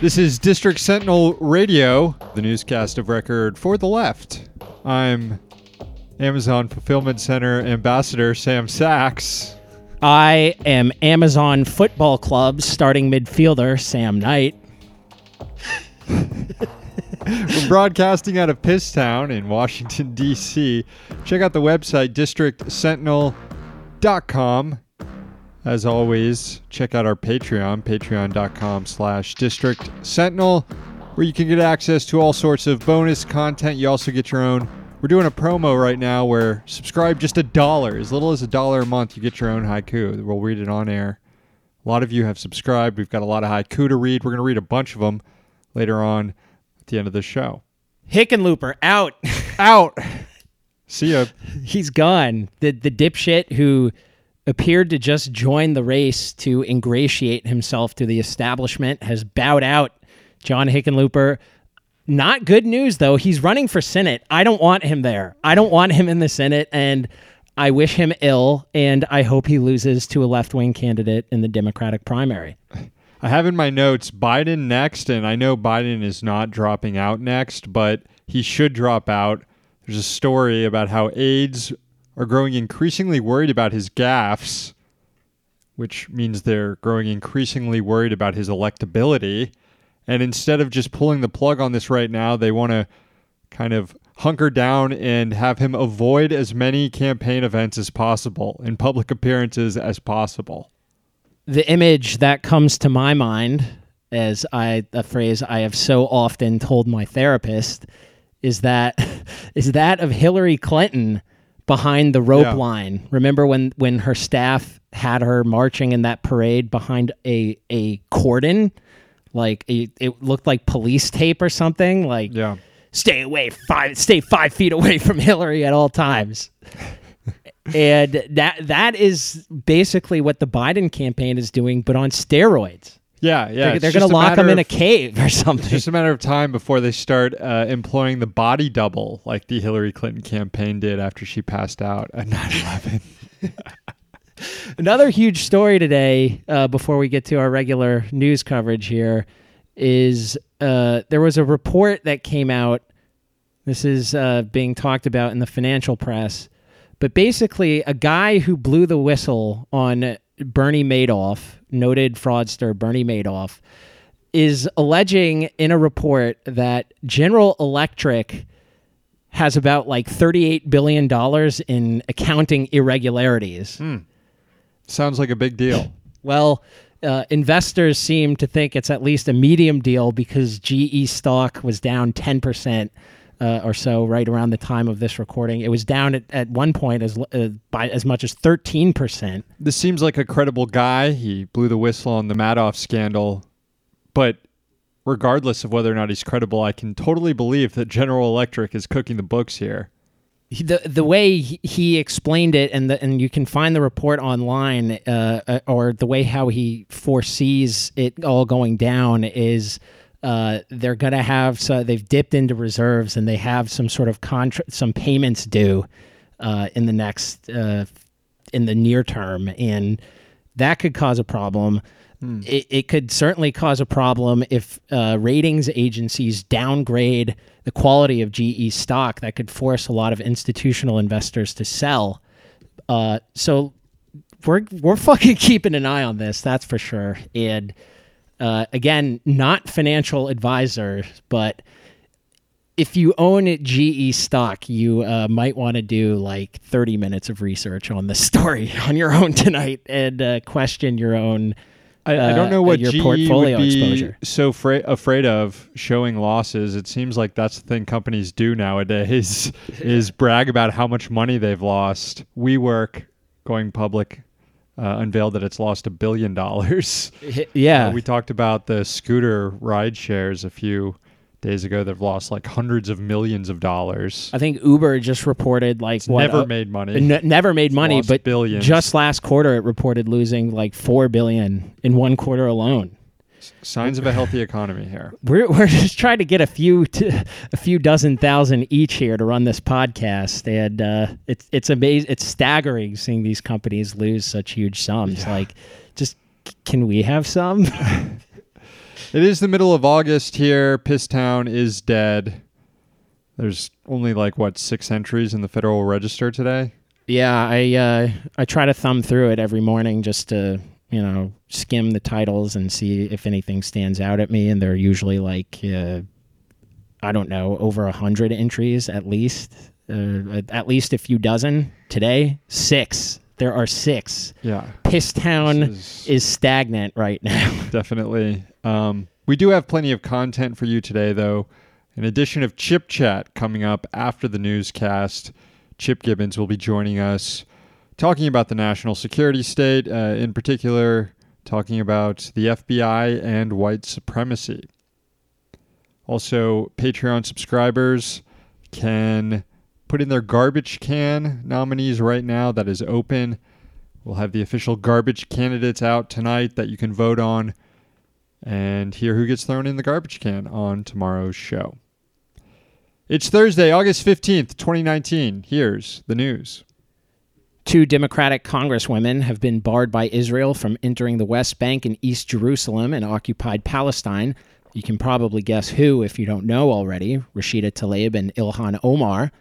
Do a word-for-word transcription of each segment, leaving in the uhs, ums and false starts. This is District Sentinel Radio, the newscast of record for the left. I'm Amazon Fulfillment Center Ambassador Sam Sachs. I am Amazon Football Club starting midfielder Sam Knight. We're broadcasting out of Pisstown in Washington, D C. Check out the website, district sentinel dot com. As always, check out our Patreon, patreon dot com slash district sentinel, where you can get access to all sorts of bonus content. You also get your own. We're doing a promo right now where subscribe just a dollar, as little as a dollar a month, you get your own haiku. We'll read it on air. A lot of you have subscribed. We've got a lot of haiku to read. We're going to read a bunch of them later on at the end of the show. Hickenlooper, out. Out. See ya. He's gone. The, the dipshit who appeared to just join the race to ingratiate himself to the establishment has bowed out. John Hickenlooper. Not good news, though. He's running for Senate. I don't want him there. I don't want him in the Senate, and I wish him ill, and I hope he loses to a left-wing candidate in the Democratic primary. I have in my notes, Biden next, and I know Biden is not dropping out next, but he should drop out. There's a story about how aides are growing increasingly worried about his gaffes, which means they're growing increasingly worried about his electability. And instead of just pulling the plug on this right now, they want to kind of hunker down and have him avoid as many campaign events as possible and public appearances as possible. The image that comes to my mind, as I a phrase I have so often told my therapist, is that is that of Hillary Clinton behind the rope yeah. line. Remember when, when her staff had her marching in that parade behind a, a cordon? Like, a, it looked like police tape or something. Like, yeah. stay away, five, stay five feet away from Hillary at all times. And that that is basically what the Biden campaign is doing, but on steroids. Yeah, yeah. They're, they're going to lock them in a cave or something. It's just a matter of time before they start uh, employing the body double like the Hillary Clinton campaign did after she passed out at nine eleven. Another huge story today, uh, before we get to our regular news coverage here, is uh, there was a report that came out. This is uh, being talked about in the financial press. But basically, a guy who blew the whistle on Bernie Madoff, noted fraudster Bernie Madoff, is alleging in a report that General Electric has about like thirty-eight billion dollars in accounting irregularities. Hmm. Sounds like a big deal. Well, uh, investors seem to think it's at least a medium deal because G E stock was down ten percent uh, or so right around the time of this recording. It was down at, at one point as uh, by as much as thirteen percent. This seems like a credible guy. He blew the whistle on the Madoff scandal. But regardless of whether or not he's credible, I can totally believe that General Electric is cooking the books here. The the way he explained it, and the, and you can find the report online, uh, or the way how he foresees it all going down is uh, they're going to have, so they've dipped into reserves and they have some sort of contract, some payments due uh, in the next, uh, in the near term, and that could cause a problem. Hmm. It, it could certainly cause a problem if uh, ratings agencies downgrade the quality of G E stock. That could force a lot of institutional investors to sell. Uh, so we're we're fucking keeping an eye on this, that's for sure. And uh, again, not financial advisors, but if you own G E stock, you uh, might want to do like thirty minutes of research on this story on your own tonight and uh, question your own. I, I don't know what uh, your G E portfolio would be exposure. so fra- afraid of showing losses. It seems like that's the thing companies do nowadays is brag about how much money they've lost. WeWork going public uh, unveiled that it's lost a billion dollars. Yeah. Uh, we talked about the scooter ride shares a few days ago. They've lost like hundreds of millions of dollars. I think Uber just reported like it's what never uh, made money. N- never made it's money, but billions. Just last quarter it reported losing like four billion in one quarter alone. Signs of a healthy economy here. We're we're just trying to get a few t- a few dozen thousand each here to run this podcast, and uh, it's it's amazing. It's staggering seeing these companies lose such huge sums. Yeah. Like, just can we have some? It is the middle of August here. Pisstown is dead. There's only like, what, six entries in the Federal Register today? Yeah, I uh, I try to thumb through it every morning just to, you know, skim the titles and see if anything stands out at me. And they're usually like, uh, I don't know, over one hundred entries at least, uh, at least a few dozen. Today, six. There are six. Yeah. Pisstown is, is stagnant right now. Definitely. Um, we do have plenty of content for you today, though. An edition of Chip Chat coming up after the newscast. Chip Gibbons will be joining us, talking about the national security state, uh, in particular, talking about the F B I and white supremacy. Also, Patreon subscribers can put in their garbage can nominees right now. That is open. We'll have the official garbage candidates out tonight that you can vote on and hear who gets thrown in the garbage can on tomorrow's show. It's Thursday, August fifteenth, twenty nineteen. Here's the news. Two Democratic congresswomen have been barred by Israel from entering the West Bank and East Jerusalem and occupied Palestine. You can probably guess who if you don't know already, Rashida Tlaib and Ilhan Omar.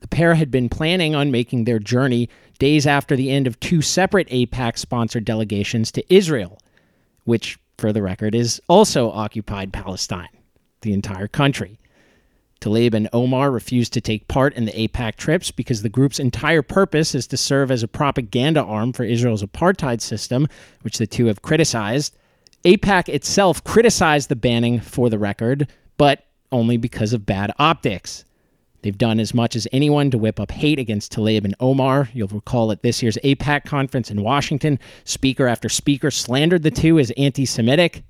The pair had been planning on making their journey days after the end of two separate AIPAC-sponsored delegations to Israel, which, for the record, is also occupied Palestine, the entire country. Tlaib and Omar refused to take part in the AIPAC trips because the group's entire purpose is to serve as a propaganda arm for Israel's apartheid system, which the two have criticized. AIPAC itself criticized the banning, for the record, but only because of bad optics. They've done as much as anyone to whip up hate against Tlaib and Omar. You'll recall at this year's AIPAC conference in Washington, speaker after speaker slandered the two as anti-Semitic.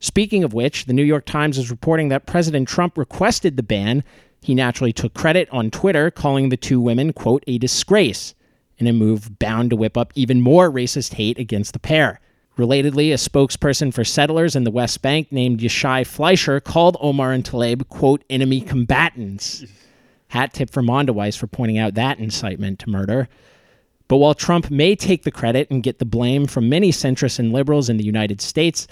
Speaking of which, the New York Times is reporting that President Trump requested the ban. He naturally took credit on Twitter, calling the two women, quote, a disgrace, in a move bound to whip up even more racist hate against the pair. Relatedly, a spokesperson for settlers in the West Bank named Yeshai Fleischer called Omar and Tlaib, quote, enemy combatants. Hat tip for Mondawais for pointing out that incitement to murder. But while Trump may take the credit and get the blame from many centrists and liberals in the United States,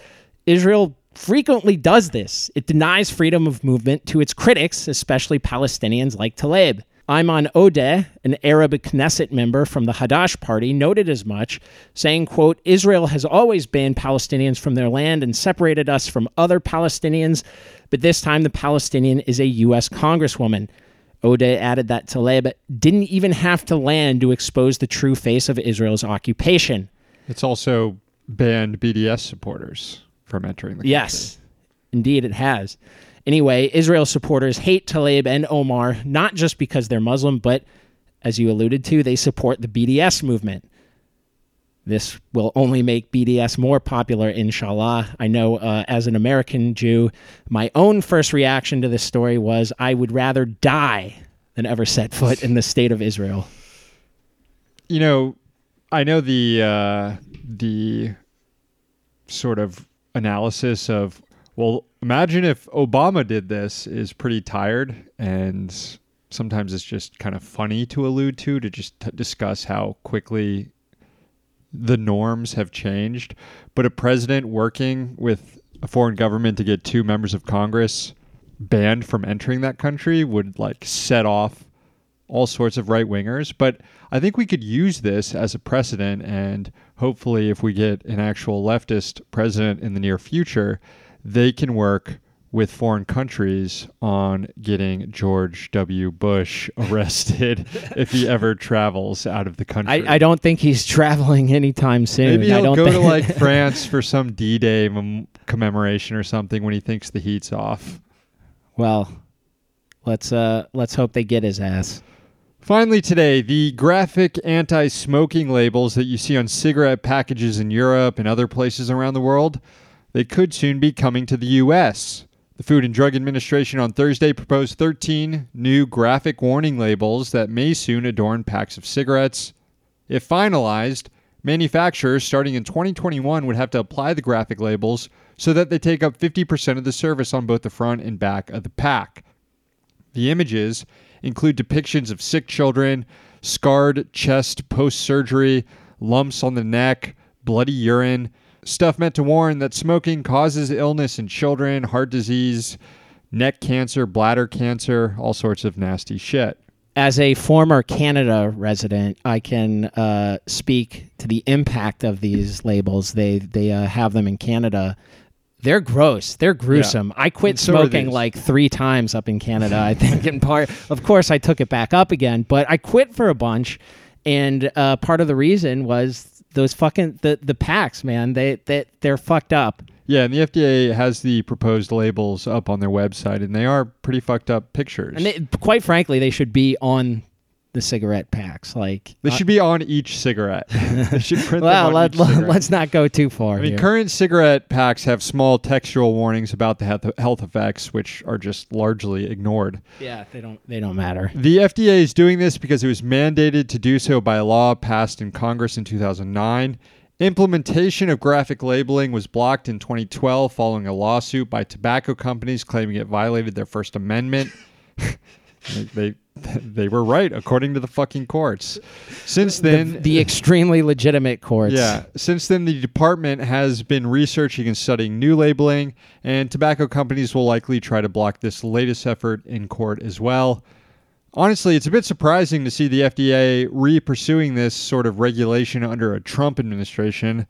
Israel frequently does this. It denies freedom of movement to its critics, especially Palestinians like Tlaib. Ayman Odeh, an Arab Knesset member from the Hadash party, noted as much, saying, quote, Israel has always banned Palestinians from their land and separated us from other Palestinians, but this time the Palestinian is a U S congresswoman. Odeh added that Tlaib didn't even have to land to expose the true face of Israel's occupation. It's also banned B D S supporters from entering the country. Yes, indeed it has. Anyway, Israel supporters hate Tlaib and Omar, not just because they're Muslim, but, as you alluded to, they support the B D S movement. This will only make B D S more popular, inshallah. I know uh, as an American Jew, my own first reaction to this story was, I would rather die than ever set foot in the state of Israel. You know, I know the uh, the sort of analysis of, well, imagine if Obama did this, is pretty tired, and sometimes it's just kind of funny to allude to, to just t- discuss how quickly the norms have changed. But a president working with a foreign government to get two members of Congress banned from entering that country would like set off all sorts of right-wingers. But I think we could use this as a precedent, and hopefully if we get an actual leftist president in the near future, they can work with foreign countries on getting George W. Bush arrested if he ever travels out of the country. I, I don't think he's traveling anytime soon. Maybe he'll I don't go think... to like France for some D-Day mem- commemoration or something when he thinks the heat's off. Well, let's uh, let's hope they get his ass. Finally today, the graphic anti-smoking labels that you see on cigarette packages in Europe and other places around the world, they could soon be coming to the U S. The Food and Drug Administration on Thursday proposed thirteen new graphic warning labels that may soon adorn packs of cigarettes. If finalized, manufacturers starting in twenty twenty-one would have to apply the graphic labels so that they take up fifty percent of the surface on both the front and back of the pack. The images include depictions of sick children, scarred chest post-surgery, lumps on the neck, bloody urine, Stuff meant to warn that smoking causes illness in children, heart disease, neck cancer, bladder cancer, all sorts of nasty shit. As a former Canada resident, I can uh, speak to the impact of these labels. They they uh, have them in Canada. They're gross. They're gruesome. Yeah. I quit so smoking like three times up in Canada, I think, in part. Of course, I took it back up again, but I quit for a bunch. And uh, part of the reason was those fucking, the, the packs, man, they, they, they're fucked up. Yeah, and the F D A has the proposed labels up on their website, and they are pretty fucked up pictures. And they, quite frankly, they should be on the cigarette packs. Like They uh, should be on each cigarette. They should print well, them on let, each cigarette. Let's not go too far I mean, here. Current cigarette packs have small textual warnings about the health effects, which are just largely ignored. Yeah, they don't, they don't matter. The F D A is doing this because it was mandated to do so by a law passed in Congress in two thousand nine. Implementation of graphic labeling was blocked in twenty twelve following a lawsuit by tobacco companies claiming it violated their First Amendment. they, they they were right, according to the fucking courts. Since then... The, the extremely legitimate courts. Yeah. Since then, the department has been researching and studying new labeling, and tobacco companies will likely try to block this latest effort in court as well. Honestly, it's a bit surprising to see the F D A re-pursuing this sort of regulation under a Trump administration.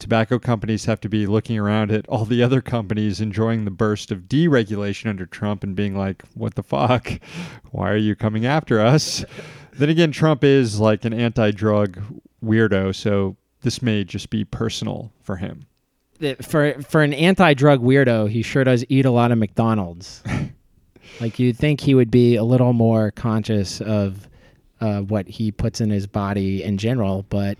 Tobacco companies have to be looking around at all the other companies enjoying the burst of deregulation under Trump and being like, what the fuck? Why are you coming after us? Then again, Trump is like an anti-drug weirdo, so this may just be personal for him. For, for an anti-drug weirdo, he sure does eat a lot of McDonald's. Like, you'd think he would be a little more conscious of uh, what he puts in his body in general, but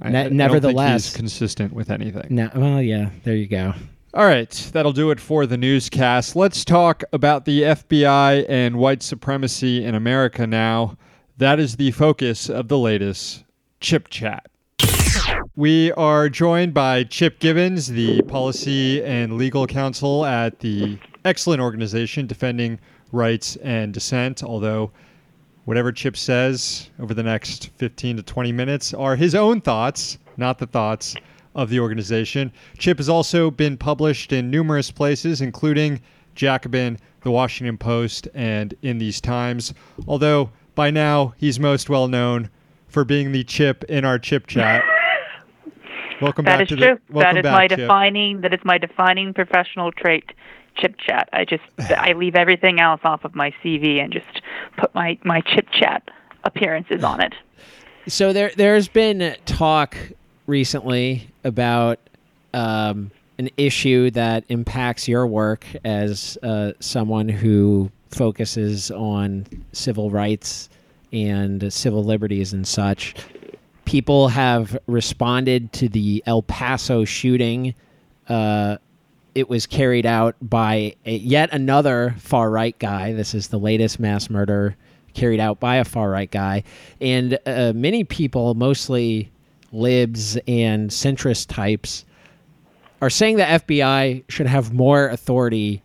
I, ne- I nevertheless... He's consistent with anything. No, well, yeah, there you go. All right, that'll do it for the newscast. Let's talk about the F B I and white supremacy in America now. That is the focus of the latest Chip Chat. We are joined by Chip Gibbons, the policy and legal counsel at the excellent organization Defending Rights and Dissent, although whatever Chip says over the next fifteen to twenty minutes are his own thoughts, not the thouts of the organization. Chip has also been published in numerous places, including Jacobin, The Washington Post, and In These Times, although by now he's most well known for being the Chip in our Chip Chat. Welcome that back is to true. The, welcome that is back, my Chip. defining that is my defining professional trait. Chip Chat. I just I leave everything else off of my C V and just put my, my Chip Chat appearances on it. So there there's been talk recently about um, an issue that impacts your work as uh, someone who focuses on civil rights and civil liberties and such. People have responded to the El Paso shooting. Uh, It was carried out by a, yet another far-right guy. This is the latest mass murder carried out by a far-right guy. And uh, many people, mostly libs and centrist types, are saying the F B I should have more authority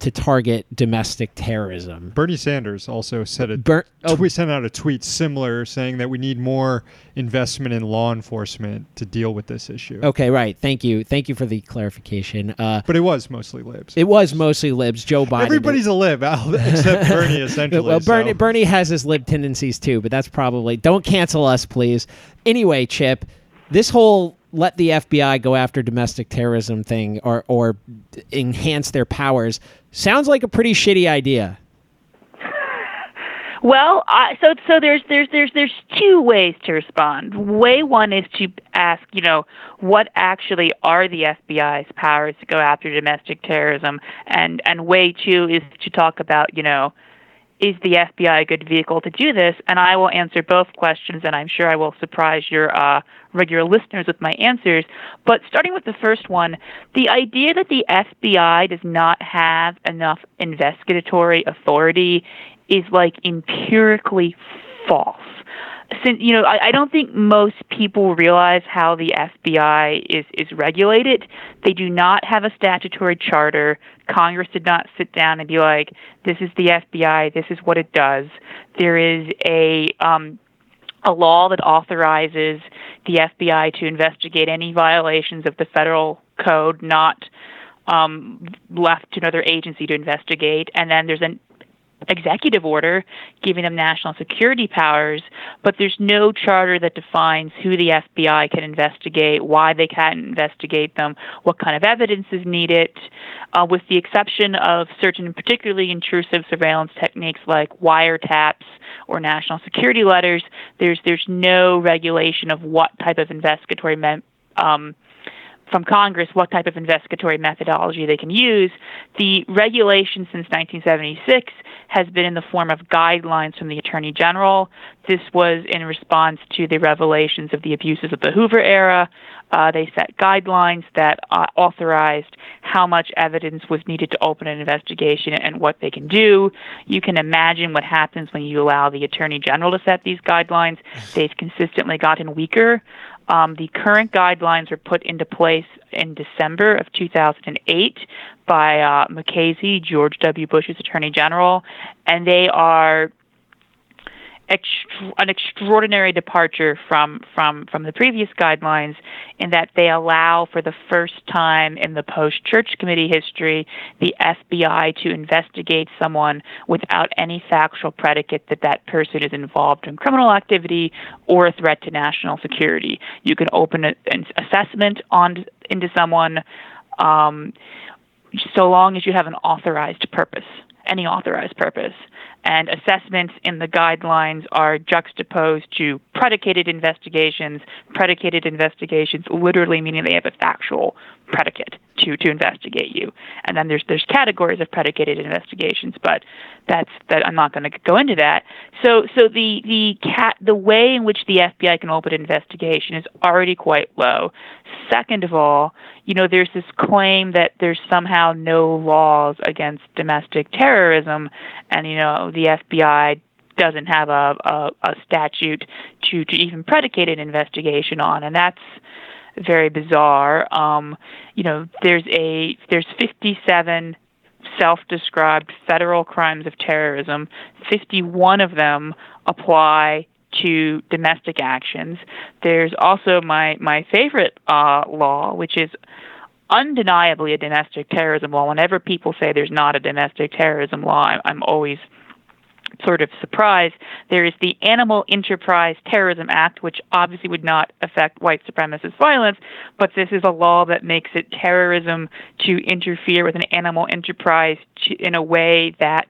to target domestic terrorism. Bernie Sanders also said a Ber- oh. tw- sent out a tweet similar, saying that we need more investment in law enforcement to deal with this issue. Okay, right. Thank you. Thank you for the clarification. Uh, but it was mostly libs. It was mostly libs. Joe Biden. Everybody's did. a lib, except Bernie, essentially. well, Bernie, so. Bernie has his lib tendencies, too, but that's probably... Don't cancel us, please. Anyway, Chip, this whole... let the F B I go after domestic terrorism thing or, or enhance their powers sounds like a pretty shitty idea. Well, I, so so there's there's there's there's two ways to respond. Way one is to ask, you know, what actually are the F B I's powers to go after domestic terrorism? And and way two is to talk about, you know, is the F B I a good vehicle to do this? And I will answer both questions, and I'm sure I will surprise your uh, regular listeners with my answers. But starting with the first one, the idea that the F B I does not have enough investigatory authority is, like, empirically false. Since, you know, I, I don't think most people realize how the F B I is, is regulated. They do not have a statutory charter. Congress did not sit down and be like, this is the F B I, this is what it does. There is a um, a law that authorizes the F B I to investigate any violations of the federal code not um, left to another agency to investigate. And then there's an executive order giving them national security powers, but there's no charter that defines who the F B I can investigate, why they can investigate them, what kind of evidence is needed, uh, with the exception of certain particularly intrusive surveillance techniques like wiretaps or national security letters. There's there's no regulation of what type of investigatory me- um from Congress, what type of investigatory methodology they can use. The regulation since nineteen seventy-six has been in the form of guidelines from the Attorney General. This was in response to the revelations of the abuses of the Hoover era. Uh, they set guidelines that uh, authorized how much evidence was needed to open an investigation and what they can do. You can imagine what happens when you allow the Attorney General to set these guidelines. They've consistently gotten weaker. Um, the current guidelines were put into place in December of two thousand eight by uh, Mukasey, George W. Bush's Attorney General, and they are extra- an extraordinary departure from, from, from the previous guidelines in that they allow for the first time in the post-Church Committee history the F B I to investigate someone without any factual predicate that that person is involved in criminal activity or a threat to national security. You can open a, an assessment on into someone um, so long as you have an authorized purpose, any authorized purpose. And assessments in the guidelines are juxtaposed to predicated investigations. Predicated investigations literally meaning they have a factual predicate to, to investigate you. And then there's there's categories of predicated investigations, but that's that I'm not going to go into that. So so the the cat the way in which the F B I can open an investigation is already quite low. Second of all, you know, there's this claim that there's somehow no laws against domestic terrorism, and you know, the F B I doesn't have a, a, a statute to, to even predicate an investigation on, and that's very bizarre. Um, you know, there's a there's fifty-seven self-described federal crimes of terrorism. fifty-one of them apply to domestic actions. There's also my my favorite uh, law, which is undeniably a domestic terrorism law. Whenever people say there's not a domestic terrorism law, I'm, I'm always sort of surprised. There is the Animal Enterprise Terrorism Act, which obviously would not affect white supremacist violence, but this is a law that makes it terrorism to interfere with an animal enterprise to, in a way that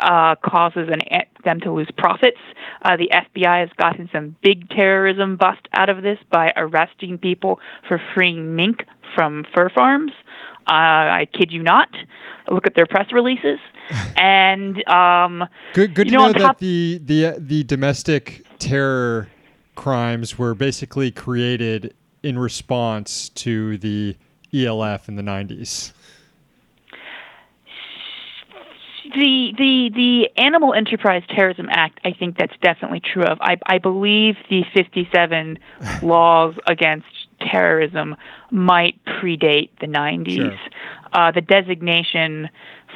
uh, causes an, them to lose profits. Uh, the F B I has gotten some big terrorism bust out of this by arresting people for freeing mink from fur farms. Uh, I kid you not. I look at their press releases, and um, good, good you know, to know top- that the the the domestic terror crimes were basically created in response to the E L F in the nineties. The the the Animal Enterprise Terrorism Act, I think that's definitely true of. I I believe the fifty-seven laws against terrorism might predate the nineties. Sure. Uh, the designation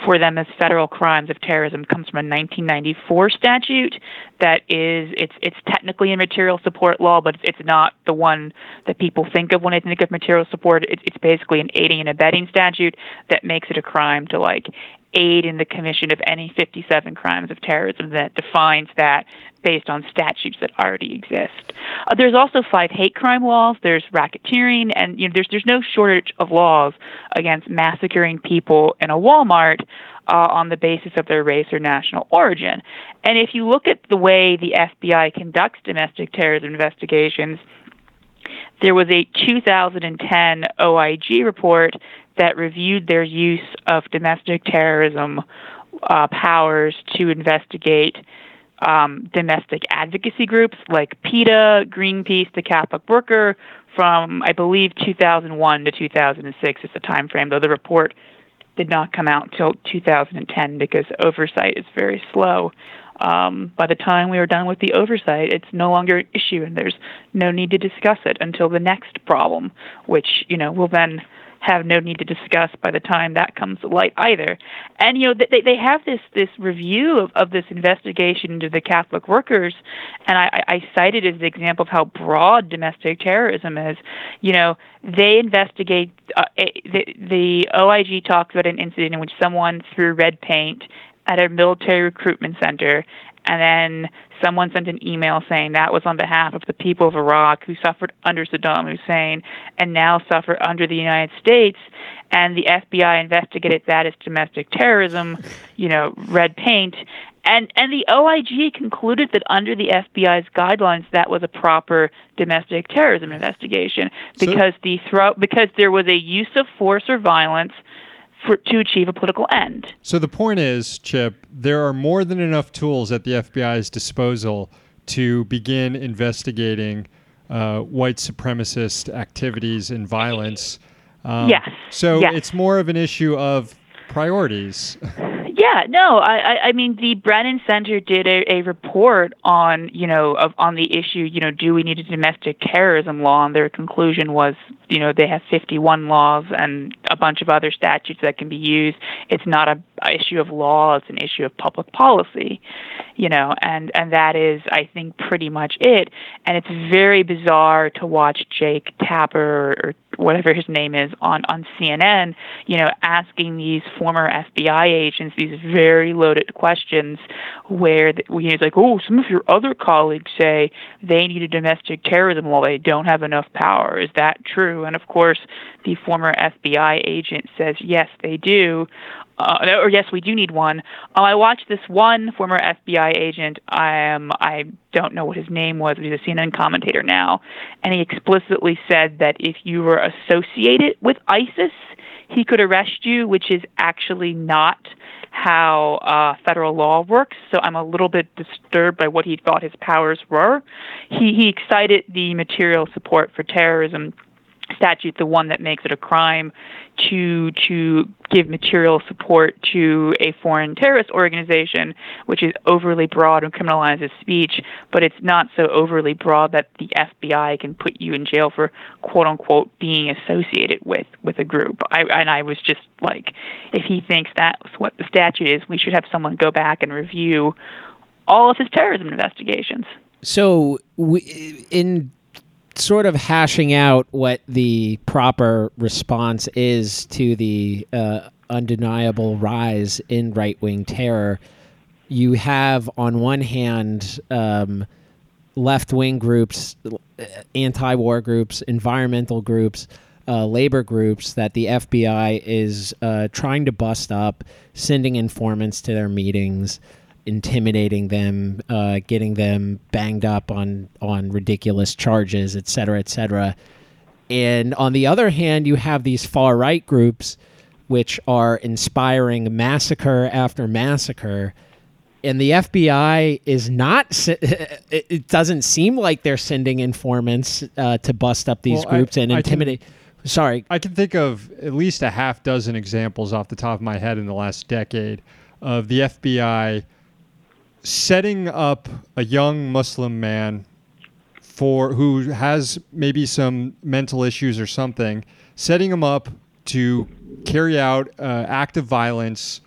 for them as federal crimes of terrorism comes from a nineteen ninety-four statute that is, it's it's technically a material support law, but it's not the one that people think of when they think of material support. It, it's basically an aiding and abetting statute that makes it a crime to like aid in the commission of any fifty-seven crimes of terrorism that defines that based on statutes that already exist. Uh, there's also five hate crime laws. There's racketeering, and you know, there's there's no shortage of laws against massacring people in a Walmart uh, on the basis of their race or national origin. And if you look at the way the F B I conducts domestic terrorism investigations, there was a two thousand ten O I G report that reviewed their use of domestic terrorism uh, powers to investigate um, domestic advocacy groups like PETA, Greenpeace, the Catholic Worker, from, I believe, two thousand one to two thousand six is the time frame, though the report did not come out until two thousand ten because oversight is very slow. Um, by the time we were done with the oversight, it's no longer an issue, and there's no need to discuss it until the next problem, which, you know, will then have no need to discuss by the time that comes to light either. And, you know, they they have this this review of, of this investigation into the Catholic workers, and I, I cited as the example of how broad domestic terrorism is. You know, they investigate, uh, the, the O I G talked about an incident in which someone threw red paint at a military recruitment center, and then someone sent an email saying that was on behalf of the people of Iraq who suffered under Saddam Hussein and now suffer under the United States. And the F B I investigated that as domestic terrorism, you know, red paint. And and the O I G concluded that under the F B I's guidelines, that was a proper domestic terrorism investigation because so, the throw because there was a use of force or violence For, to achieve a political end. So the point is, Chip, there are more than enough tools at the F B I's disposal to begin investigating uh, white supremacist activities and violence. Um, yes. So yes. It's more of an issue of priorities. Yeah, no, I, I mean, the Brennan Center did a, a report on, you know, of, on the issue, you know, do we need a domestic terrorism law? And their conclusion was, you know, they have fifty-one laws and a bunch of other statutes that can be used. It's not a, a issue of law. It's an issue of public policy, you know, and, and that is, I think, pretty much it. And it's very bizarre to watch Jake Tapper or whatever his name is on, on C N N, you know, asking these former F B I agents these very loaded questions where the, he's like, oh, some of your other colleagues say they need a domestic terrorism law. They don't have enough power. Is that true? And, of course, the former F B I agent says, yes, they do. Uh, or, yes, we do need one. Uh, I watched this one former F B I agent. I, um, I don't know what his name was, but he's a C N N commentator now. And he explicitly said that if you were associated with ISIS, he could arrest you, which is actually not how uh, federal law works. So I'm a little bit disturbed by what he thought his powers were. He, he cited the material support for terrorism statute, the one that makes it a crime to to give material support to a foreign terrorist organization, which is overly broad and criminalizes speech, but it's not so overly broad that the F B I can put you in jail for quote-unquote being associated with, with a group. I, and I was just like, if he thinks that's what the statute is, we should have someone go back and review all of his terrorism investigations. So we, in... sort of hashing out what the proper response is to the uh, undeniable rise in right-wing terror, you have, on one hand, um, left-wing groups, anti-war groups, environmental groups, uh, labor groups that the F B I is uh, trying to bust up, sending informants to their meetings, intimidating them, uh, getting them banged up on, on ridiculous charges, et cetera, et cetera. And on the other hand, you have these far-right groups which are inspiring massacre after massacre. And the F B I is not, it doesn't seem like they're sending informants uh, to bust up these well, groups I, and intimidate. I can, Sorry. I can think of at least a half dozen examples off the top of my head in the last decade of the F B I setting up a young Muslim man for who has maybe some mental issues or something, setting him up to carry out uh, act of violence,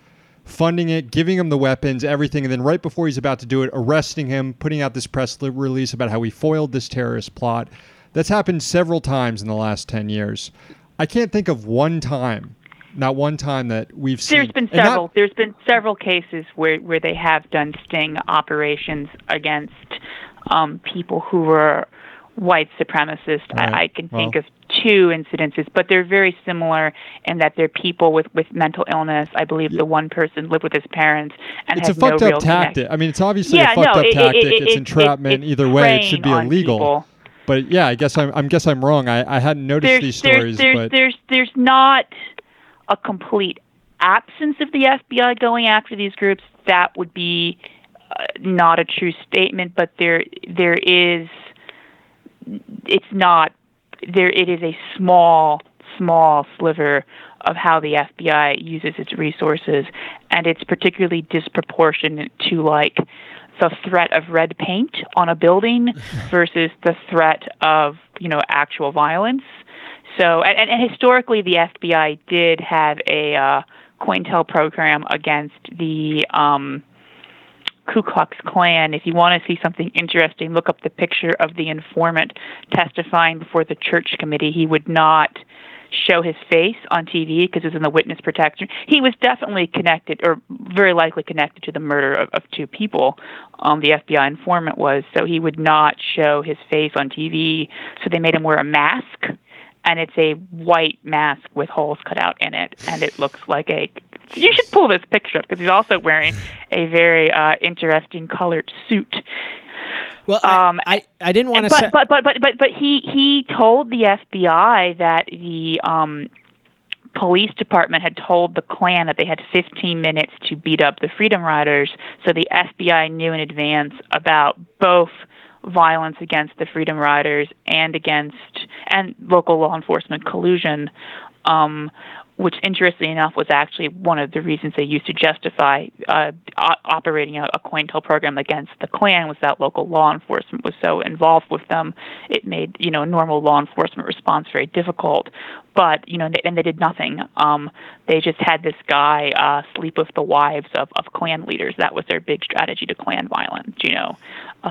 funding it, giving him the weapons, everything, and then right before he's about to do it, arresting him, putting out this press release about how he foiled this terrorist plot. That's happened several times in the last ten years. I can't think of one time Not one time that we've seen. There's been several. Not, there's been several cases where, where they have done sting operations against um, people who were white supremacists. Right. I, I can well, think of two incidences, but they're very similar in that they're people with, with mental illness. I believe yeah. the one person lived with his parents and it's has no real It's a fucked up tactic. Connection. I mean, it's obviously yeah, a fucked no, up it, tactic. It, it, it's it, entrapment. It, it, Either way, it should be illegal. People. But yeah, I guess I'm, I guess I'm wrong. I, I hadn't noticed there's, these stories. There's, but there's, there's, there's not a complete absence of the F B I going after these groups. That would be uh, not a true statement, but there, there is, it's not, there, it is a small, small sliver of how the F B I uses its resources, and it's particularly disproportionate to, like, the threat of red paint on a building versus the threat of, you know, actual violence. So, and, and historically, the F B I did have a uh, COINTEL program against the um, Ku Klux Klan. If you want to see something interesting, look up the picture of the informant testifying before the Church Committee. He would not show his face on T V because it was in the witness protection. He was definitely connected, or very likely connected, to the murder of, of two people. Um, the F B I informant was, so he would not show his face on T V. So they made him wear a mask, and it's a white mask with holes cut out in it, and it looks like a... You should pull this picture up because he's also wearing a very uh, interesting colored suit. Well, um, I, I, I didn't want to say... But, but, but, but, but he, he told the F B I that the um, police department had told the Klan that they had fifteen minutes to beat up the Freedom Riders, so the F B I knew in advance about both violence against the Freedom Riders and against... and local law enforcement collusion, um, which, interestingly enough, was actually one of the reasons they used to justify uh, o- operating a, a COINTEL program against the Klan, was that local law enforcement was so involved with them. It made, you know, normal law enforcement response very difficult. But, you know, they, and they did nothing. Um, they just had this guy uh, sleep with the wives of, of Klan leaders. That was their big strategy to Klan violence, you know. Uh,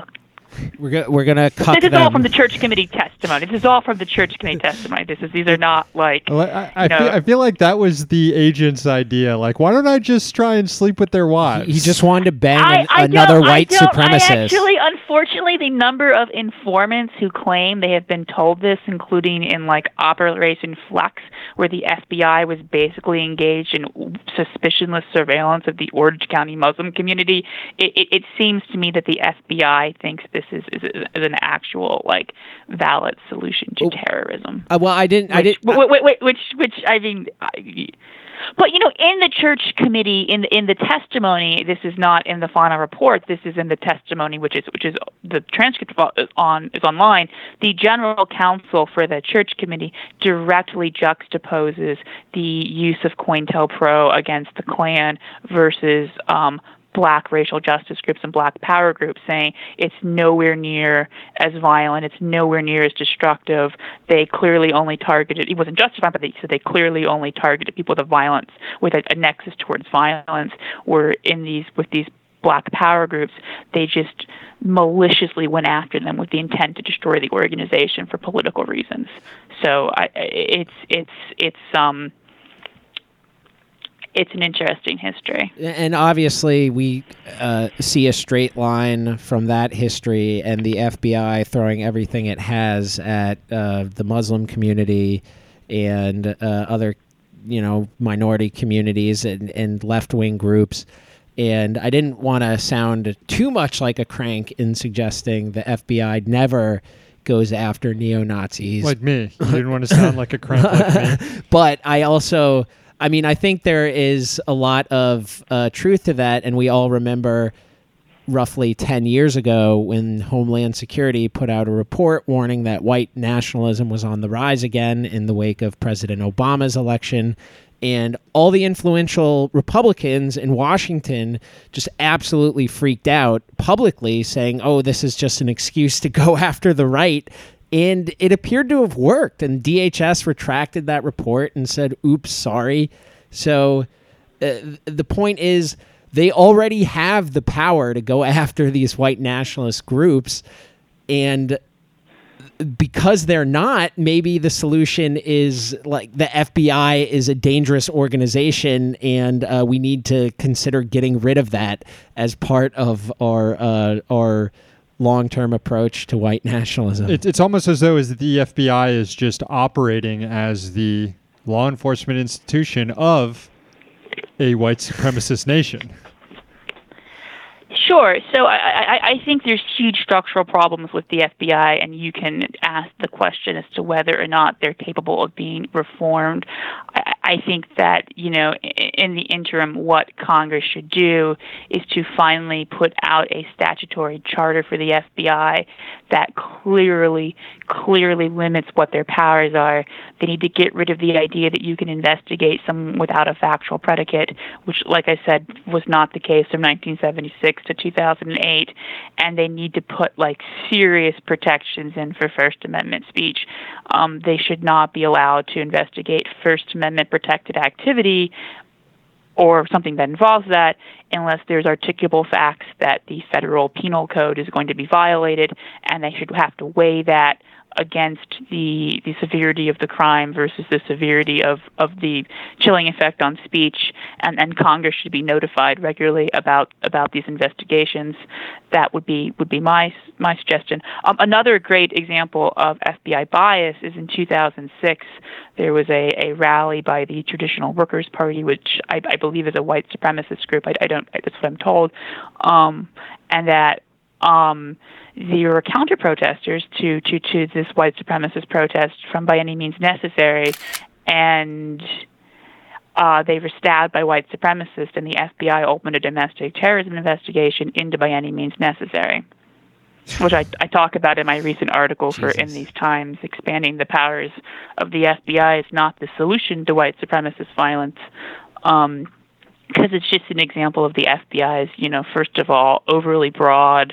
We're gonna we're gonna cut. This is them. all from the Church Committee testimony. This is all from the Church Committee testimony. This is these are not like. Well, I, I, you know, feel, I feel like that was the agent's idea. Like, why don't I just try and sleep with their wives? He, he just wanted to bang I, an, I another white I supremacist. I actually, unfortunately, the number of informants who claim they have been told this, including in like Operation Flux, where the F B I was basically engaged in suspicionless surveillance of the Orange County Muslim community. It, it, it seems to me that the F B I thinks this is, is, is an actual like valid solution to terrorism. Uh, well, I didn't. Which, I didn't. I, which, which, which, which I mean, I, but you know, in the Church Committee, in in the testimony, this is not in the final report. This is in the testimony, which is which is the transcript is on is online. The general counsel for the Church Committee directly juxtaposes the use of COINTELPRO against the Klan versus. Um, Black racial justice groups and Black power groups, saying it's nowhere near as violent, it's nowhere near as destructive. They clearly only targeted, it wasn't justified, but they said so they clearly only targeted people with a violence, with a, a nexus towards violence, were in these, with these Black power groups, they just maliciously went after them with the intent to destroy the organization for political reasons. So I, it's, it's, it's, um, It's an interesting history. And obviously we uh, see a straight line from that history and the F B I throwing everything it has at uh, the Muslim community and uh, other, you know, minority communities and, and left-wing groups. And I didn't want to sound too much like a crank in suggesting the F B I never goes after neo-Nazis. Like me. You didn't want to sound like a crank like me. But I also... I mean, I think there is a lot of uh, truth to that, and we all remember roughly ten years ago when Homeland Security put out a report warning that white nationalism was on the rise again in the wake of President Obama's election, and all the influential Republicans in Washington just absolutely freaked out publicly, saying, oh, this is just an excuse to go after the right. And it appeared to have worked, and D H S retracted that report and said, oops, sorry. So uh, the point is they already have the power to go after these white nationalist groups, and because they're not, maybe the solution is like the F B I is a dangerous organization, and uh, we need to consider getting rid of that as part of our uh, our long-term approach to white nationalism. It, it's almost as though as the F B I is just operating as the law enforcement institution of a white supremacist nation. Sure. So I, I, I think there's huge structural problems with the F B I, and you can ask the question as to whether or not they're capable of being reformed. I, I think that, you know, in the interim, what Congress should do is to finally put out a statutory charter for the F B I that clearly, clearly limits what their powers are. They need to get rid of the idea that you can investigate someone without a factual predicate, which, like I said, was not the case from nineteen seventy-six to two thousand eight. And they need to put, like, serious protections in for First Amendment speech. Um, they should not be allowed to investigate First Amendment protected activity or something that involves that unless there's articulable facts that the federal penal code is going to be violated, and they should have to weigh that against the the severity of the crime versus the severity of, of the chilling effect on speech, and, and Congress should be notified regularly about about these investigations. That would be would be my my suggestion. Um, another great example of F B I bias is in two thousand six. There was a, a rally by the Traditional Workers Party, which I, I believe is a white supremacist group. I, I don't. That's what I'm told, um, and that. Um, there were counter-protesters to, to, to this white supremacist protest from By Any Means Necessary, and uh, they were stabbed by white supremacists, and the F B I opened a domestic terrorism investigation into By Any Means Necessary, which I, I talk about in my recent article for Jesus. In These Times. Expanding the powers of the F B I is not the solution to white supremacist violence, um because it's just an example of the F B I's, you know, first of all, overly broad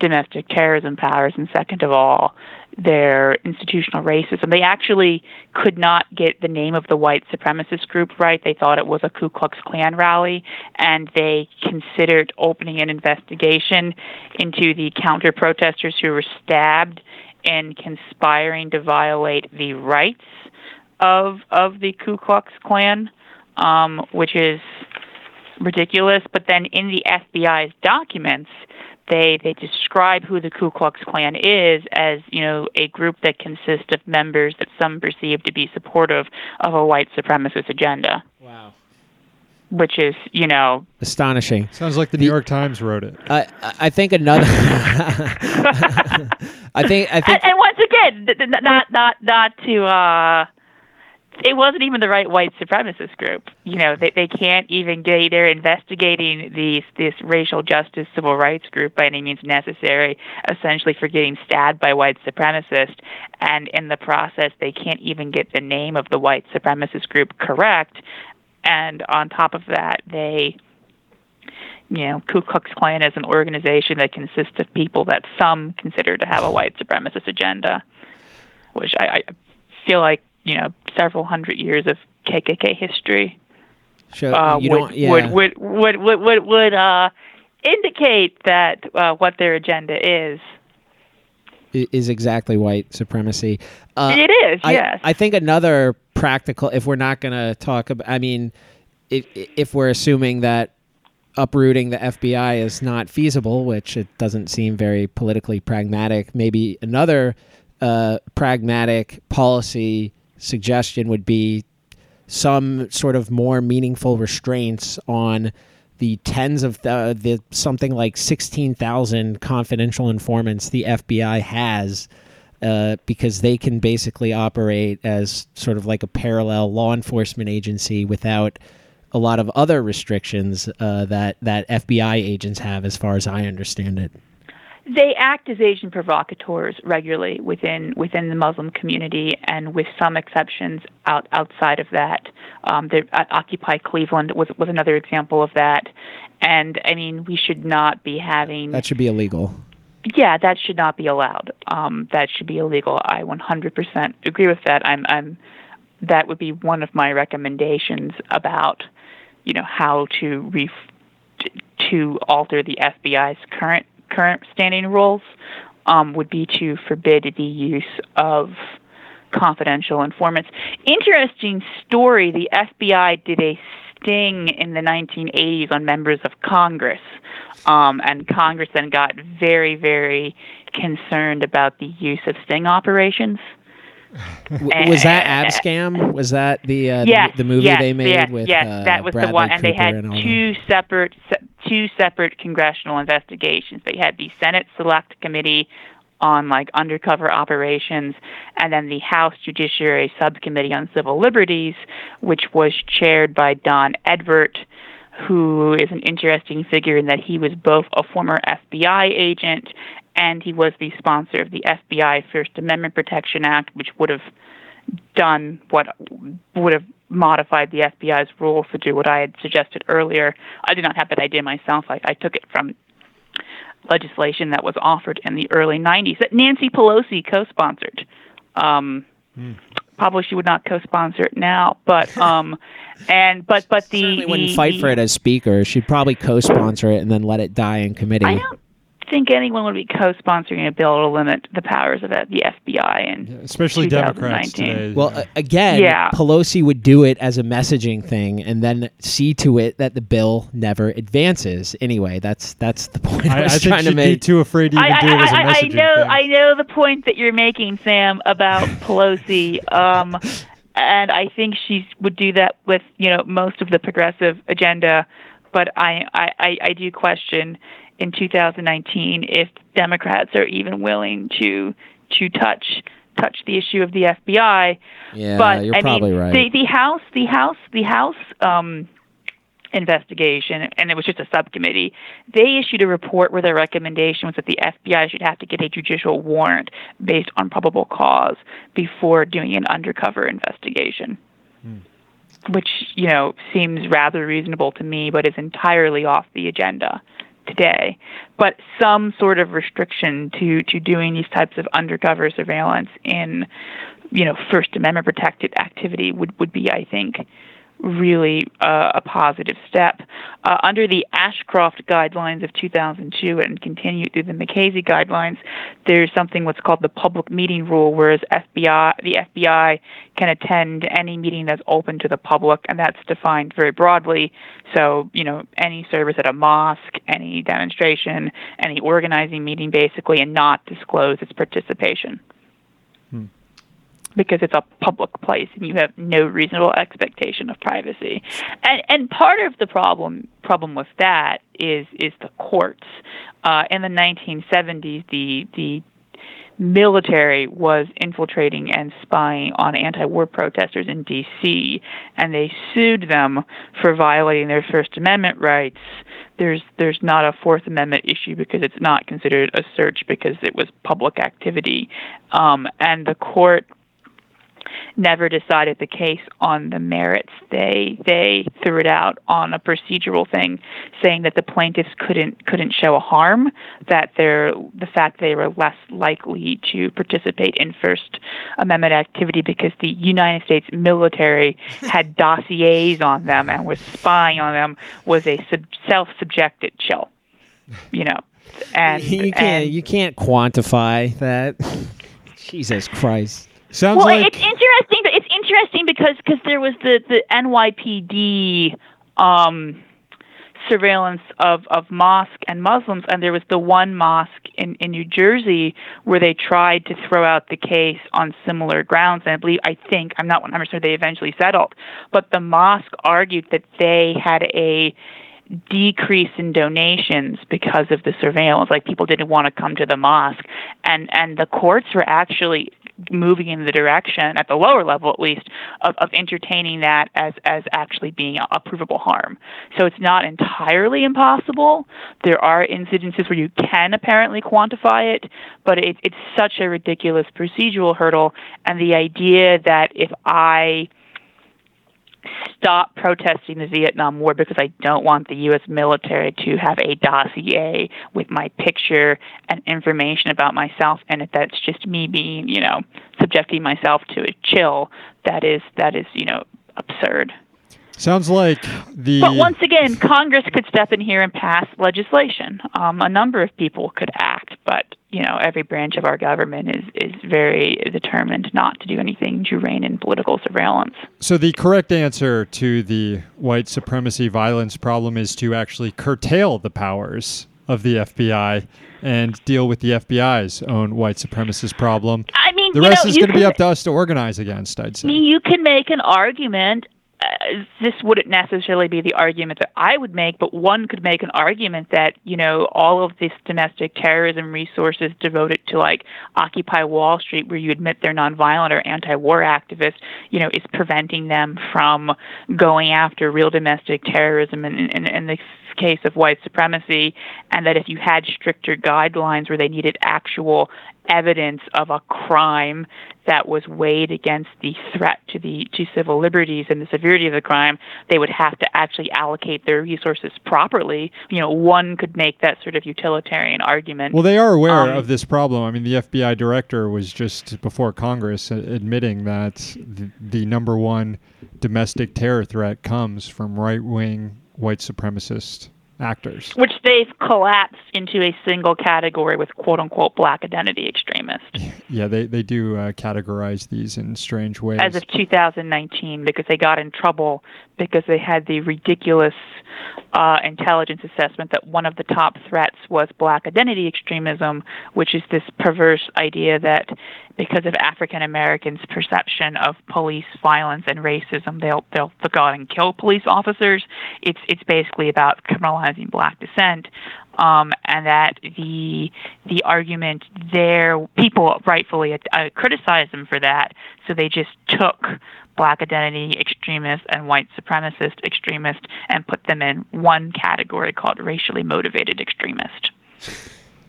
domestic terrorism powers, and second of all, their institutional racism. They actually could not get the name of the white supremacist group right. They thought it was a Ku Klux Klan rally, and they considered opening an investigation into the counter-protesters who were stabbed and conspiring to violate the rights of of the Ku Klux Klan. Um, which is ridiculous. But then in the F B I's documents, they, they describe who the Ku Klux Klan is as, you know, a group that consists of members that some perceive to be supportive of a white supremacist agenda. Wow. Which is, you know... astonishing. Sounds like the New York Times wrote it. I I think another... I think... I think. And, and once again, not, not, not to... Uh, it wasn't even the right white supremacist group. You know, they they can't even get, they're investigating these, this racial justice civil rights group By Any Means Necessary, essentially for getting stabbed by white supremacists. And in the process, they can't even get the name of the white supremacist group correct. And on top of that, they, you know, Ku Klux Klan is an organization that consists of people that some consider to have a white supremacist agenda, which I, I feel like, you know, several hundred years of K K K history sure, uh, you would, don't, yeah. would would would would would, would uh, indicate that uh, what their agenda is is exactly white supremacy. Uh, it is, I, yes. I think another practical, if we're not going to talk about, I mean, if if we're assuming that uprooting the F B I is not feasible, which it doesn't seem very politically pragmatic, maybe another uh, pragmatic policy suggestion would be some sort of more meaningful restraints on the tens of the, the something like sixteen thousand confidential informants the F B I has, uh, because they can basically operate as sort of like a parallel law enforcement agency without a lot of other restrictions uh, that, that F B I agents have, as far as I understand it. They act as Asian provocateurs regularly within within the Muslim community, and with some exceptions out, outside of that. Um, the, uh, Occupy Cleveland was was another example of that. And, I mean, we should not be having... That should be illegal. Yeah, that should not be allowed. Um, that should be illegal. I one hundred percent agree with that. I'm, I'm that would be one of my recommendations about, you know, how to re- to alter the F B I's current current standing rules, um, would be to forbid the use of confidential informants. Interesting story, the F B I did a sting in the nineteen eighties on members of Congress, um, and Congress then got very, very concerned about the use of sting operations. Was that Abscam? Was that the uh, yes, the, the movie yes, they made yes, with yes, uh, that was Bradley the one, and Cooper they had and two that. separate se- two separate congressional investigations. They had the Senate Select Committee on like undercover operations, and then the House Judiciary Subcommittee on Civil Liberties, which was chaired by Don Edvert, who is an interesting figure in that he was both a former F B I agent and he was the sponsor of the F B I First Amendment Protection Act, which would have done what would have modified the F B I's rules to do what I had suggested earlier. I did not have that idea myself. I, I took it from legislation that was offered in the early nineties that Nancy Pelosi co-sponsored. Um, mm. Probably she would not co-sponsor it now, but um, and but but the certainly wouldn't the, fight for it as speaker. She'd probably co-sponsor it and then let it die in committee. I don't think anyone would be co-sponsoring a bill to limit the powers of the F B I, and yeah, especially Democrats today. Well, uh, again, yeah. Pelosi would do it as a messaging thing, and then see to it that the bill never advances. Anyway, that's that's the point I, I was I trying to make. I think she'd be too afraid to even I, do I, it as a messaging I know, thing. I know the point that you're making, Sam, about Pelosi. Um, and I think she would do that with you know most of the progressive agenda, but I I, I, I do question. In two thousand nineteen, if Democrats are even willing to to touch touch the issue of the F B I, yeah, but you're I probably mean, right. The, the House, the House, the House um, investigation, and it was just a subcommittee. They issued a report where their recommendation was that the F B I should have to get a judicial warrant based on probable cause before doing an undercover investigation. Hmm. Which you know seems rather reasonable to me, but is entirely off the agenda today. But some sort of restriction to, to doing these types of undercover surveillance in, you know, First Amendment protected activity would, would be, I think, really uh, a positive step. Uh, under the Ashcroft guidelines of two thousand two and continued through the Mukasey guidelines, there's something what's called the public meeting rule, whereas F B I, the F B I can attend any meeting that's open to the public, and that's defined very broadly. So, you know, any service at a mosque, any demonstration, any organizing meeting, basically, and not disclose its participation. Hmm. Because it's a public place and you have no reasonable expectation of privacy. And and part of the problem problem with that is is the courts. Uh, in the nineteen seventies, the the military was infiltrating and spying on anti-war protesters in D C, and they sued them for violating their First Amendment rights. There's there's not a Fourth Amendment issue because it's not considered a search because it was public activity. Um, and the court never decided the case on the merits. They they threw it out on a procedural thing, saying that the plaintiffs couldn't couldn't show a harm, that they're, the fact they were less likely to participate in First Amendment activity because the United States military had dossiers on them and was spying on them was a sub, self-subjected chill, you know. And you can't and, you can't quantify that. Jesus Christ. Sounds well, like... it's interesting. It's interesting because cause there was the, the N Y P D um, surveillance of, of mosque and Muslims, and there was the one mosque in, in New Jersey where they tried to throw out the case on similar grounds. And I believe, I think, I'm not one hundred percent sure they eventually settled, but the mosque argued that they had a decrease in donations because of the surveillance. Like people didn't want to come to the mosque, and, and the courts were actually moving in the direction, at the lower level at least, of, of entertaining that as, as actually being a, a provable harm. So it's not entirely impossible. There are incidences where you can apparently quantify it, but it, it's such a ridiculous procedural hurdle. And the idea that if I stop protesting the Vietnam War because I don't want the U S military to have a dossier with my picture and information about myself, and if that's just me being, you know, subjecting myself to a chill, that is, that is, you know, absurd. Sounds like the... But once again, Congress could step in here and pass legislation. Um, a number of people could act, but, you know, every branch of our government is, is very determined not to do anything germane in political surveillance. So the correct answer to the white supremacy violence problem is to actually curtail the powers of the F B I and deal with the F B I's own white supremacist problem. I mean, the rest know, is going to be up to us to organize against, I'd say. You can make an argument Uh, this wouldn't necessarily be the argument that I would make, but one could make an argument that, you know, all of this domestic terrorism resources devoted to, like, Occupy Wall Street, where you admit they're nonviolent or anti-war activists, you know, is preventing them from going after real domestic terrorism in, in, in the case of white supremacy, and that if you had stricter guidelines where they needed actual evidence of a crime that was weighed against the threat to the to civil liberties and the severity of the crime, they would have to actually allocate their resources properly. You know, one could make that sort of utilitarian argument. Well, they are aware um, of this problem. I mean, the F B I director was just before Congress admitting that the, the number one domestic terror threat comes from right-wing white supremacist actors, which they've collapsed into a single category with quote-unquote black identity extremists. Yeah, they, they do uh, categorize these in strange ways. As of two thousand nineteen, because they got in trouble because they had the ridiculous uh, intelligence assessment that one of the top threats was black identity extremism, which is this perverse idea that because of African Americans' perception of police violence and racism, they'll they'll go out and kill police officers. It's it's basically about criminalizing black dissent, um, and that the the argument there, people rightfully uh, criticize them for that. So they just took black identity extremists and white supremacist extremists and put them in one category called racially motivated extremist.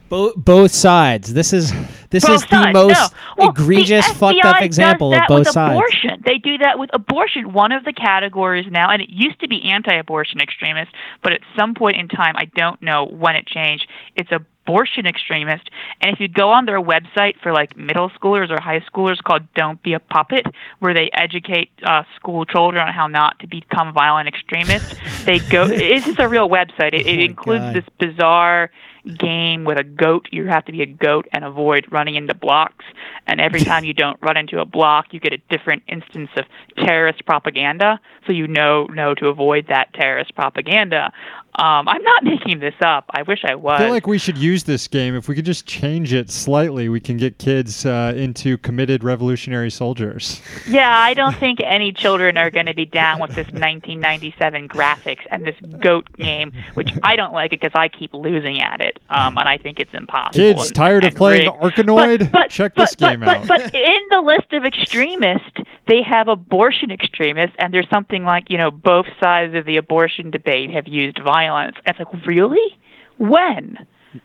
Both both sides. This is this both is the sides. most no. well, egregious, fucked up example does that of both with sides. Abortion. They do that with abortion. One of the categories now, and it used to be anti-abortion extremists, but at some point in time, I don't know when it changed, it's a abortion extremist. And if you go on their website for like middle schoolers or high schoolers called Don't Be a Puppet, where they educate uh, school children on how not to become violent extremists, they go, it's just a real website. It, it includes God. this bizarre game with a goat. You have to be a goat and avoid running into blocks. And every time you don't run into a block, you get a different instance of terrorist propaganda. So you know, know to avoid that terrorist propaganda. Um, I'm not making this up. I wish I was. I feel like we should use this game. If we could just change it slightly, we can get kids uh, into committed revolutionary soldiers. Yeah, I don't think any children are going to be down with this nineteen ninety-seven graphics and this goat game, which I don't like it because I keep losing at it, um, and I think it's impossible. Kids and, tired and of playing Arkanoid? But, but, Check but, this but, game but, out. But, but in the list of extremists, they have abortion extremists, and there's something like, you know, both sides of the abortion debate have used violence. It's like, really? When?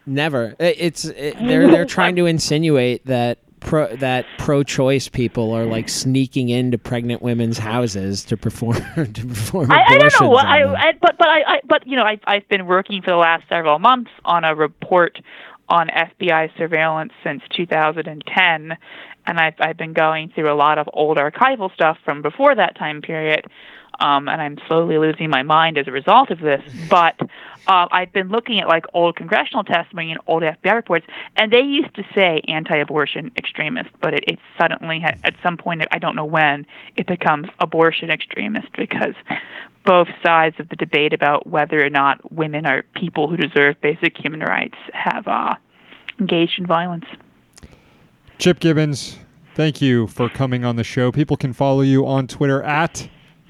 Never. It's it, they're they're trying to insinuate that pro that pro-choice people are like sneaking into pregnant women's houses to perform to perform I, abortions. I don't know. I, I but but I, I but you know I've I've been working for the last several months on a report on F B I surveillance since two thousand ten, and I've I've been going through a lot of old archival stuff from before that time period. Um, and I'm slowly losing my mind as a result of this, but uh, I've been looking at like old congressional testimony and old F B I reports, and they used to say anti-abortion extremist, but it, it suddenly, ha- at some point, I don't know when, it becomes abortion extremist because both sides of the debate about whether or not women are people who deserve basic human rights have uh, engaged in violence. Chip Gibbons, thank you for coming on the show. People can follow you on Twitter at...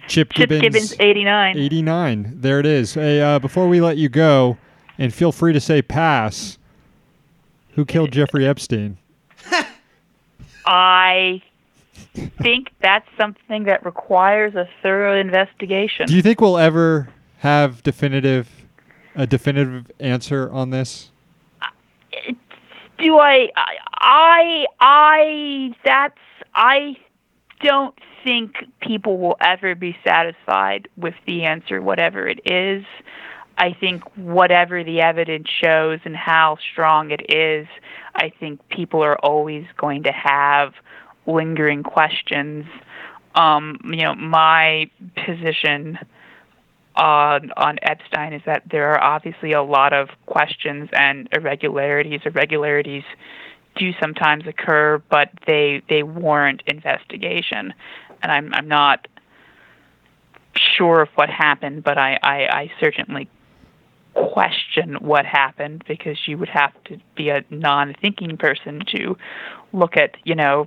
Chip, Chip Gibbons, Gibbons eighty-nine. eighty-nine. There it is. Hey, uh, before we let you go, and feel free to say pass, who killed Jeffrey Epstein? I think that's something that requires a thorough investigation. Do you think we'll ever have definitive a definitive answer on this? Uh, do I, I... I... I... That's... I don't think people will ever be satisfied with the answer, whatever it is. I think whatever the evidence shows and how strong it is, I think people are always going to have lingering questions. Um, you know, my position on, on Epstein is that there are obviously a lot of questions and irregularities, irregularities do sometimes occur, but they they warrant investigation. And I'm I'm not sure of what happened, but I, I, I certainly question what happened because you would have to be a non-thinking person to look at, you know,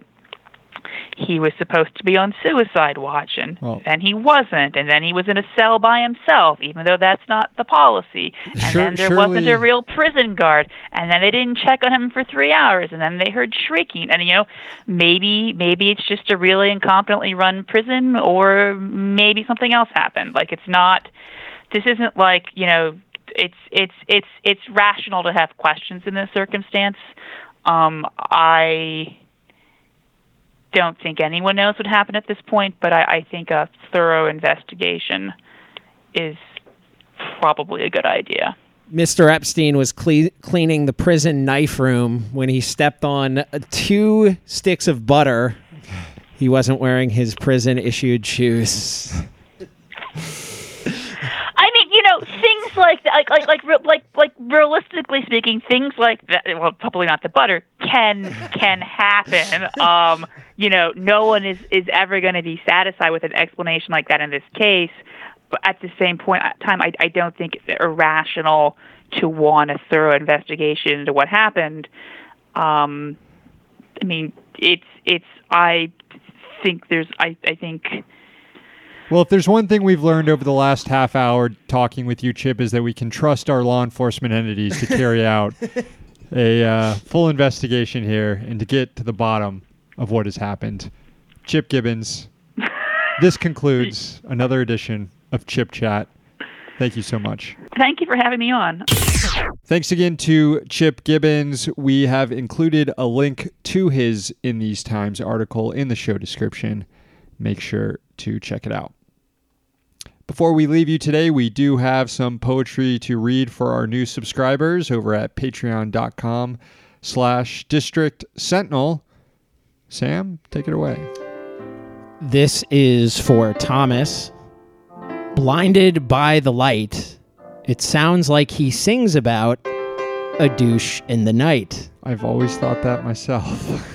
he was supposed to be on suicide watch, and well, then he wasn't, and then he was in a cell by himself, even though that's not the policy, and sure, then there surely... wasn't a real prison guard, and then they didn't check on him for three hours, and then they heard shrieking, and, you know, maybe maybe it's just a really incompetently run prison, or maybe something else happened. Like, it's not, this isn't like, you know, it's it's it's it's rational to have questions in this circumstance. Um, I... don't think anyone knows what happened at this point, but I, I think a thorough investigation is probably a good idea. Mister Epstein was cle- cleaning the prison knife room when he stepped on two sticks of butter. He wasn't wearing his prison-issued shoes. I mean, you know, things like that, like, like, like, like, like, like, realistically speaking, things like that, well, probably not the butter, can, can happen. Um, you know, no one is, is ever going to be satisfied with an explanation like that in this case. But at the same point time, I, I don't think it's irrational to want a thorough investigation into what happened. Um, I mean, it's, it's, I think there's, I, I think... Well, if there's one thing we've learned over the last half hour talking with you, Chip, is that we can trust our law enforcement entities to carry out a uh, full investigation here and to get to the bottom of what has happened. Chip Gibbons, this concludes another edition of Chip Chat. Thank you so much. Thank you for having me on. Thanks again to Chip Gibbons. We have included a link to his In These Times article in the show description. Make sure to check it out. Before we leave you today, we do have some poetry to read for our new subscribers over at patreon.com slash district sentinel. Sam, take it away. This is for Thomas. Blinded by the light, it sounds like he sings about a douche in the night. I've always thought that myself.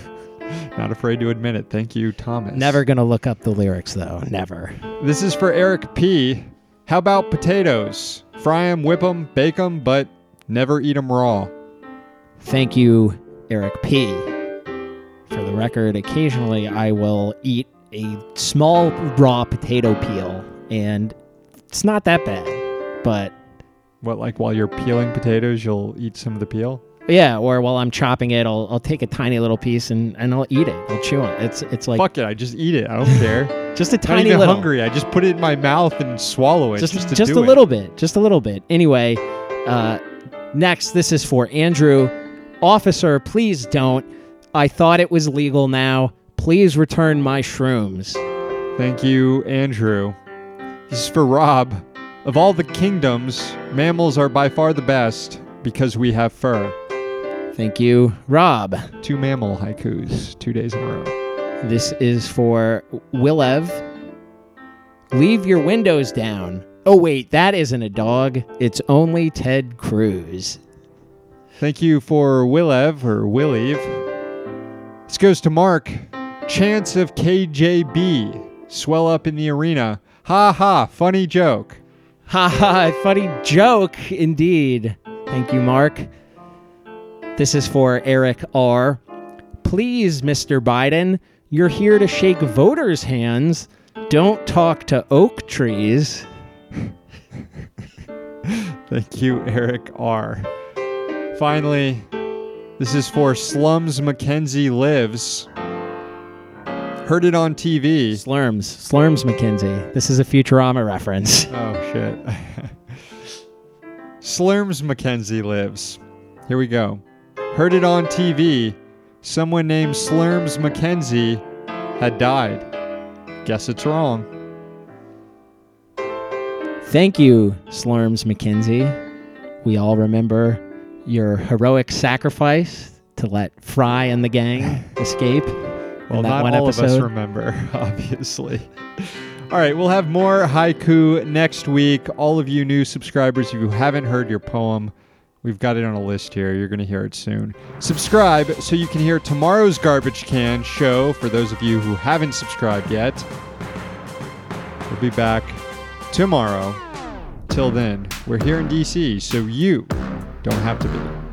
Not afraid to admit it. Thank you, Thomas. Never going to look up the lyrics, though. Never. This is for Eric P. How about potatoes? Fry them, whip them, bake them, but never eat them raw. Thank you, Eric P. For the record, occasionally I will eat a small raw potato peel, and it's not that bad, but... What, like while you're peeling potatoes, you'll eat some of the peel? Yeah, or while I'm chopping it, I'll I'll take a tiny little piece and, and I'll eat it. I'll chew it. It's it's like fuck it. I just eat it. I don't care. Just a tiny little. I'm hungry. I just put it in my mouth and swallow it. Just just, to just do a little it. bit. Just a little bit. Anyway, uh, next this is for Andrew. Officer, please don't. I thought it was legal now. Please return my shrooms. Thank you, Andrew. This is for Rob. Of all the kingdoms, mammals are by far the best because we have fur. Thank you, Rob. Two mammal haikus, two days in a row. This is for Willev. Leave your windows down. Oh, wait, that isn't a dog. It's only Ted Cruz. Thank you for Willev, or Willev. This goes to Mark. Chance of K J B. Swell up in the arena. Ha ha, funny joke. Ha ha, funny joke, indeed. Thank you, Mark. This is for Eric R. Please, Mister Biden, you're here to shake voters' hands. Don't talk to oak trees. Thank you, Eric R. Finally, this is for Slurms McKenzie Lives. Heard it on T V. Slurms. Slurms McKenzie. This is a Futurama reference. Oh, shit. Slurms McKenzie Lives. Here we go. Heard it on T V. Someone named Slurms McKenzie had died. Guess it's wrong. Thank you, Slurms McKenzie. We all remember your heroic sacrifice to let Fry and the gang escape. Well, not one all episode. Of us remember, obviously. All right, we'll have more haiku next week. All of you new subscribers, if you haven't heard your poem, we've got it on a list here. You're going to hear it soon. Subscribe so you can hear tomorrow's Garbage Can show for those of you who haven't subscribed yet. We'll be back tomorrow. Till then, we're here in D C, so you don't have to be.